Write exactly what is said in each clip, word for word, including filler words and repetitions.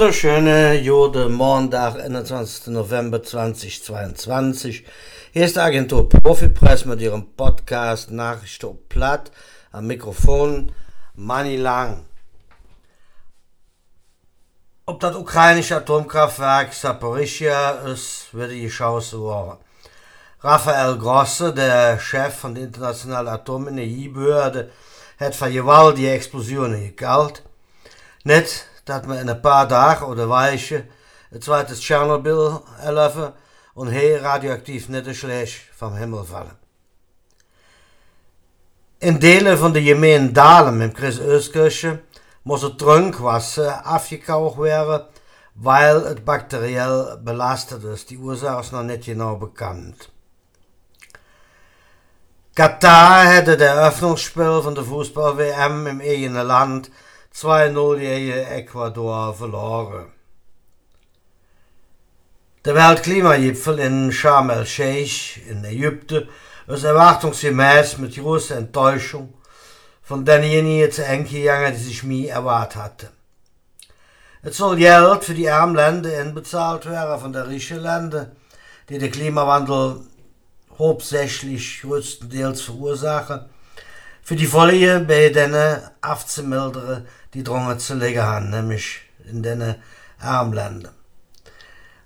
wunderschöne Jude Montag, einundzwanzigsten November zweitausendzweiundzwanzig. Hier ist die Agentur Profipress mit ihrem Podcast Nachrichten Platt. Am Mikrofon Manni Lang. Ob das ukrainische Atomkraftwerk Saporischia ist, wird geschaut worden. Raphael Grosse, der Chef von der Internationalen Atomenergiebehörde, hat für gewaltige Explosionen gekauft. Nicht, dass wir in ein paar Tagen oder Weiche ein zweites Tschernobyl erleben und hier radioaktiv nicht schlecht vom Himmel fallen. In Delen von der gemeinen Dahlem im Kreis Oeskirche muss das Trinkwasser abgekauft werden, weil es bakteriell belastet ist. Die Ursache ist noch nicht genau bekannt. Katar hätte das Eröffnungsspiel von der Fußball-W M im eigenen Land zwei null gegen Ecuador verloren. Der Weltklimagipfel in Sharm el-Sheikh in Ägypten ist erwartungsgemäß mit großer Enttäuschung von denjenigen zu eng gegangen, die sich nie erwartet hatten. Es soll Geld für die armen Länder inbezahlt werden von den reichen Ländern, die den Klimawandel hauptsächlich größtenteils verursachen, für die Folge bei denen aufzumildern, die drungen zu legen haben, nämlich in den armen Ländern.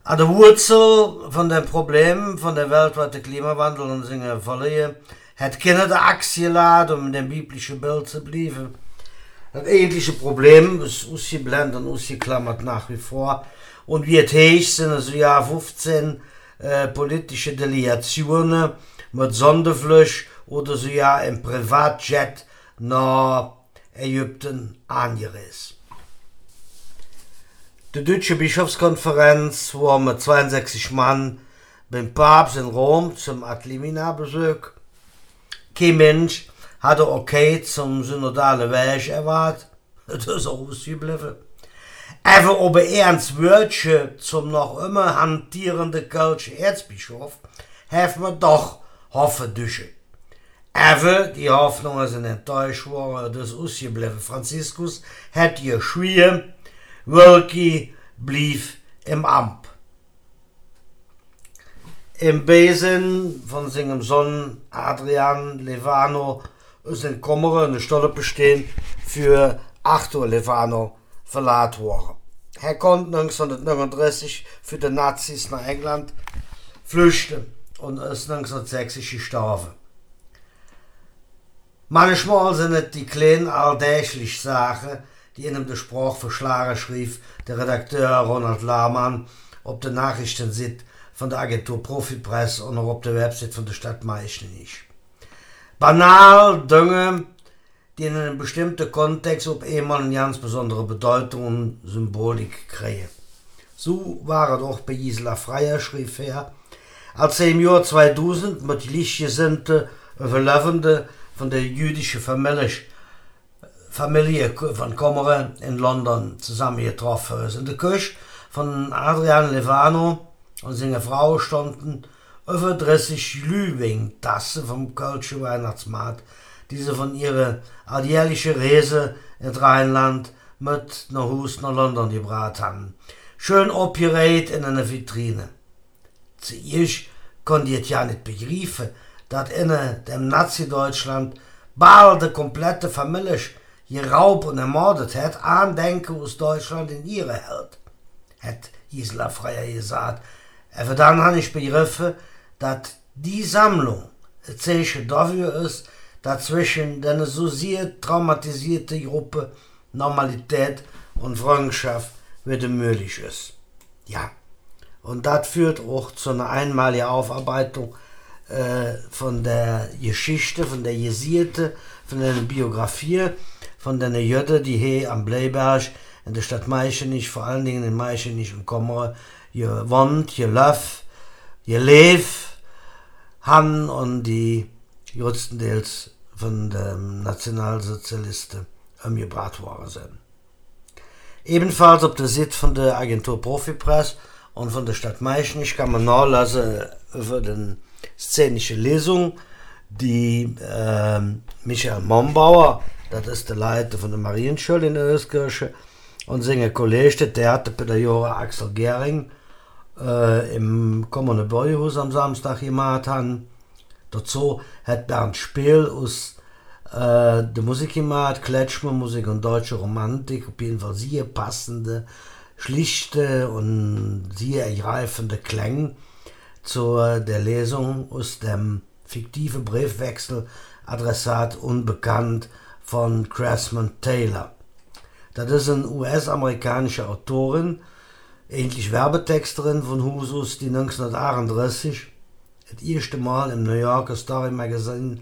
An der Wurzel von den Problemen von der weltweiten Klimawandel und seiner Folge hat keiner der Achse geladen, um in dem biblischen Bild zu bleiben. Das eigentliche Problem ist ausgeblendet und ausgeklammert nach wie vor. Und wie es heißt, sind es im Jahr fünfzehn äh, politische Delegationen mit Sonderflüch oder so ja im Privatjet nach Ägypten angereist. Die deutsche Bischofskonferenz war mit zweiundsechzig Mann beim Papst in Rom zum Ad Limina-Besuch. Kein Mensch hatte okay zum synodalen Weg erwartet. Das ist auch ausgeblieben. Einfach ob er ernst Wörtchen zum noch immer hantierenden kölschen Erzbischof, haben wir doch Hoffnung durch. Aber die Hoffnungen sind enttäuscht worden, das ist ausgeblieben. Franziskus hat geschrien, Wölki blieb im Amt. Im Besen von seinem Sohn Adrienne Levano ist in Kummer eine Stelle bestehen für Arthur Levano verlassen worden. Er konnte neunzehnhundertneununddreißig für die Nazis nach England flüchten und ist neunzehnhundertsechzig gestorben. Manchmal sind es die kleinen alltäglichen Sachen, die in dem Spruch verschlagen schrieb der Redakteur Ronald Lahmann auf der Nachrichtenseite von der Agentur Profipress und auch auf der Website von der Stadt Meißen nicht. Banal Dinge, die in einem bestimmten Kontext auf einmal eine ganz besondere Bedeutung und Symbolik kriegen. So war es auch bei Gisela Freier, schrieb er, als er im Jahr zweitausend mit Lichtgesinnten Überlebenden von der jüdischen Familie, Familie von Kommeren in London zusammengetroffen ist. In der Küche von Adrienne Levano und seiner Frau standen über dreißig Lübing-Tassen vom Kölsche Weihnachtsmarkt, die sie von ihrer alljährlichen Reise ins Rheinland mit nach Hus nach London gebracht haben. Schön abgereiht in einer Vitrine. Zuerst konnte ich ja nicht begreifen, dass in dem Nazi-Deutschland bald die komplette Familie geraubt und ermordet hat, Andenken aus Deutschland in ihre hält, hat Gisela Freier gesagt. Aber dann habe ich begriffen, dass die Sammlung ein Zeichen dafür ist, dass zwischen den so sehr traumatisierten Gruppen Normalität und Freundschaft wieder möglich ist. Ja, und das führt auch zu einer einmaligen Aufarbeitung von der Geschichte, von der Jesierte, von der Biografie, von den Jötter, die hier am Bleiberg in der Stadt Meißenich, vor allen Dingen in Meißenich und Kommere, gewohnt, gelöff, gelebt haben und die größtenteils von den Nationalsozialisten umgebracht worden sind. Ebenfalls auf der Sitz von der Agentur Profipress und von der Stadt Meißenich kann man nachlesen über den szenische Lesung, die äh, Michael Mombauer, das ist der Leiter von der Marienschule in der Oeskirche, und seine Kollege, der Theaterpädagoge Axel Gering, äh, im kommenden Bürgerhaus am Samstag gemacht haben. Dazu hat Bernd Spiel aus äh, der Musik gemacht, Klatschmusik und deutsche Romantik, auf jeden Fall sehr passende, schlichte und sehr ergreifende Klänge zu der Lesung aus dem fiktiven Briefwechsel Adressat Unbekannt von Craftsman Taylor. Das ist eine U S-amerikanische Autorin, ähnlich Werbetexterin von Husus, die neunzehnhundertachtunddreißig das erste Mal im New Yorker Story Magazine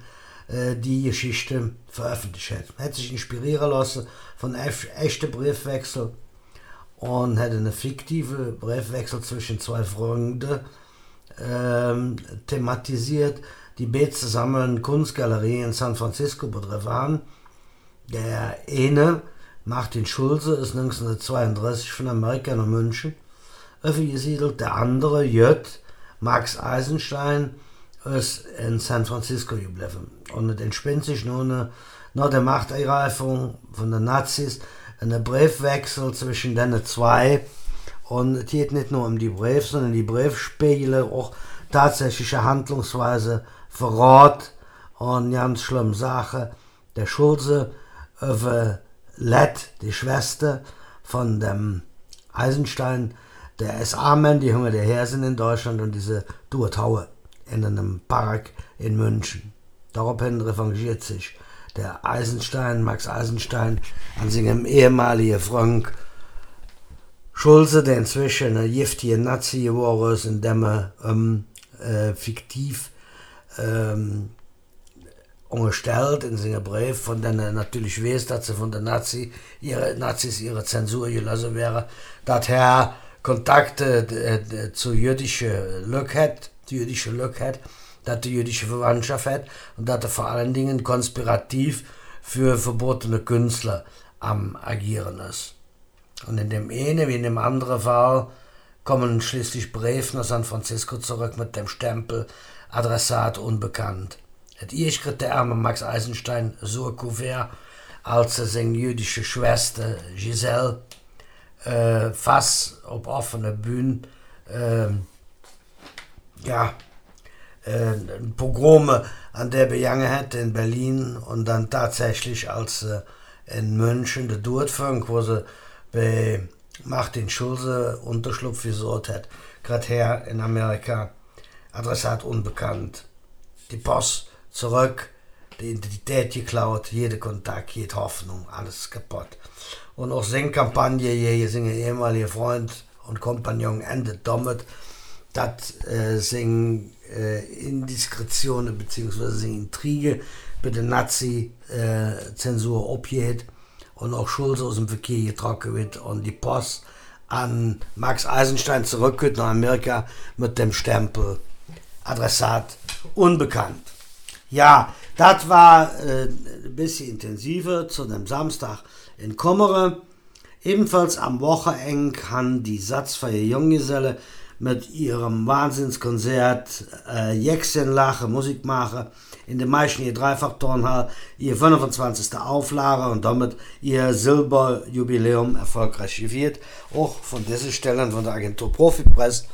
äh, die Geschichte veröffentlicht hat. Hat sich inspirieren lassen von echten Briefwechseln und hat einen fiktiven Briefwechsel zwischen zwei Freunden ähm, thematisiert, die beide zusammen eine Kunstgalerie in San Francisco betrieben haben. Der eine, Martin Schulze, ist neunzehnhundertzweiunddreißig von Amerika nach München übergesiedelt. Der andere, J. Max Eisenstein, ist in San Francisco geblieben. Und es entspinnt sich nun nach der Machtergreifung von den Nazis ein Briefwechsel zwischen den zwei. Und es geht nicht nur um die Briefe, sondern die Briefe spiegeln auch tatsächliche Handlungsweise, Verrat und ganz schlimme Sache. Der Schulze über Lett, die Schwester von dem Eisenstein, der S A-Mann, die Hunger der her sind in Deutschland, und diese Durtaue in einem Park in München. Daraufhin revanchiert sich der Eisenstein, Max Eisenstein, an seinem ehemaligen Freund Schulze, der inzwischen ein giftiger Nazi geworden ist, indem er ähm, äh, fiktiv ähm, umgestellt in seinen Brief, von denen er natürlich weiß, dass sie von den Nazi, ihre, Nazis ihre Zensur gelassen wäre, dass er Kontakte äh, zu jüdischer Lück hat, die jüdische Lück hat, dass die jüdische Verwandtschaft hat und dass er vor allen Dingen konspirativ für verbotene Künstler am Agieren ist. Und in dem einen wie in dem anderen Fall kommen schließlich Briefe nach San Francisco zurück mit dem Stempel Adressat Unbekannt. Et ich kriegt der arme Max Eisenstein so ein Kuvert, als er seine jüdische Schwester Giselle äh, fast auf offener Bühne äh, ja, äh, ein Pogrome an der begangen hat in Berlin und dann tatsächlich als äh, in München der Durchführung, wo sie bei Martin Schulze Unterschlupf gesucht hat, gerade her in Amerika, Adressat Unbekannt. Die Post zurück, die Identität geklaut, jede Kontakt, jede Hoffnung, alles kaputt. Und auch seine Kampagne, je sein ehemaliger Freund und Kompagnon endet damit, dass äh, seine äh, Indiskretionen bzw. seine Intrige bei der Nazi-Zensur äh, abgeht und auch Schulze aus dem Verkehr getrocknet wird und die Post an Max Eisenstein zurückgeht nach Amerika mit dem Stempel Adressat Unbekannt. Ja, das war äh, ein bisschen intensiver zu dem Samstag in Kommere. Ebenfalls am Wochenende haben die Satzfeier Junggeselle mit ihrem Wahnsinnskonzert äh, Jexenlache Musik machen, in der Meißen ihr Dreifach-Turnhall, ihr fünfundzwanzigste Auflage und damit ihr Silberjubiläum erfolgreich geführt. Auch von diesen Stellen von der Agentur Profipress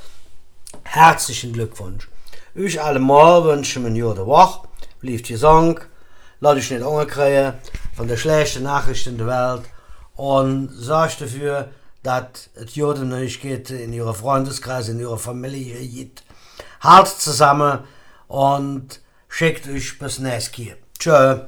herzlichen Glückwunsch. Ich allemal wünsche mir eine gute Woche, bleibt gesund, lasst euch nicht umkriegen von den schlechten Nachrichten der Welt und sorgt dafür, dass es Juden euch geht in ihrer Freundeskreis, in ihrer Familie geht. Halt zusammen und schickt euch bis nächstes Jahr. Tschö.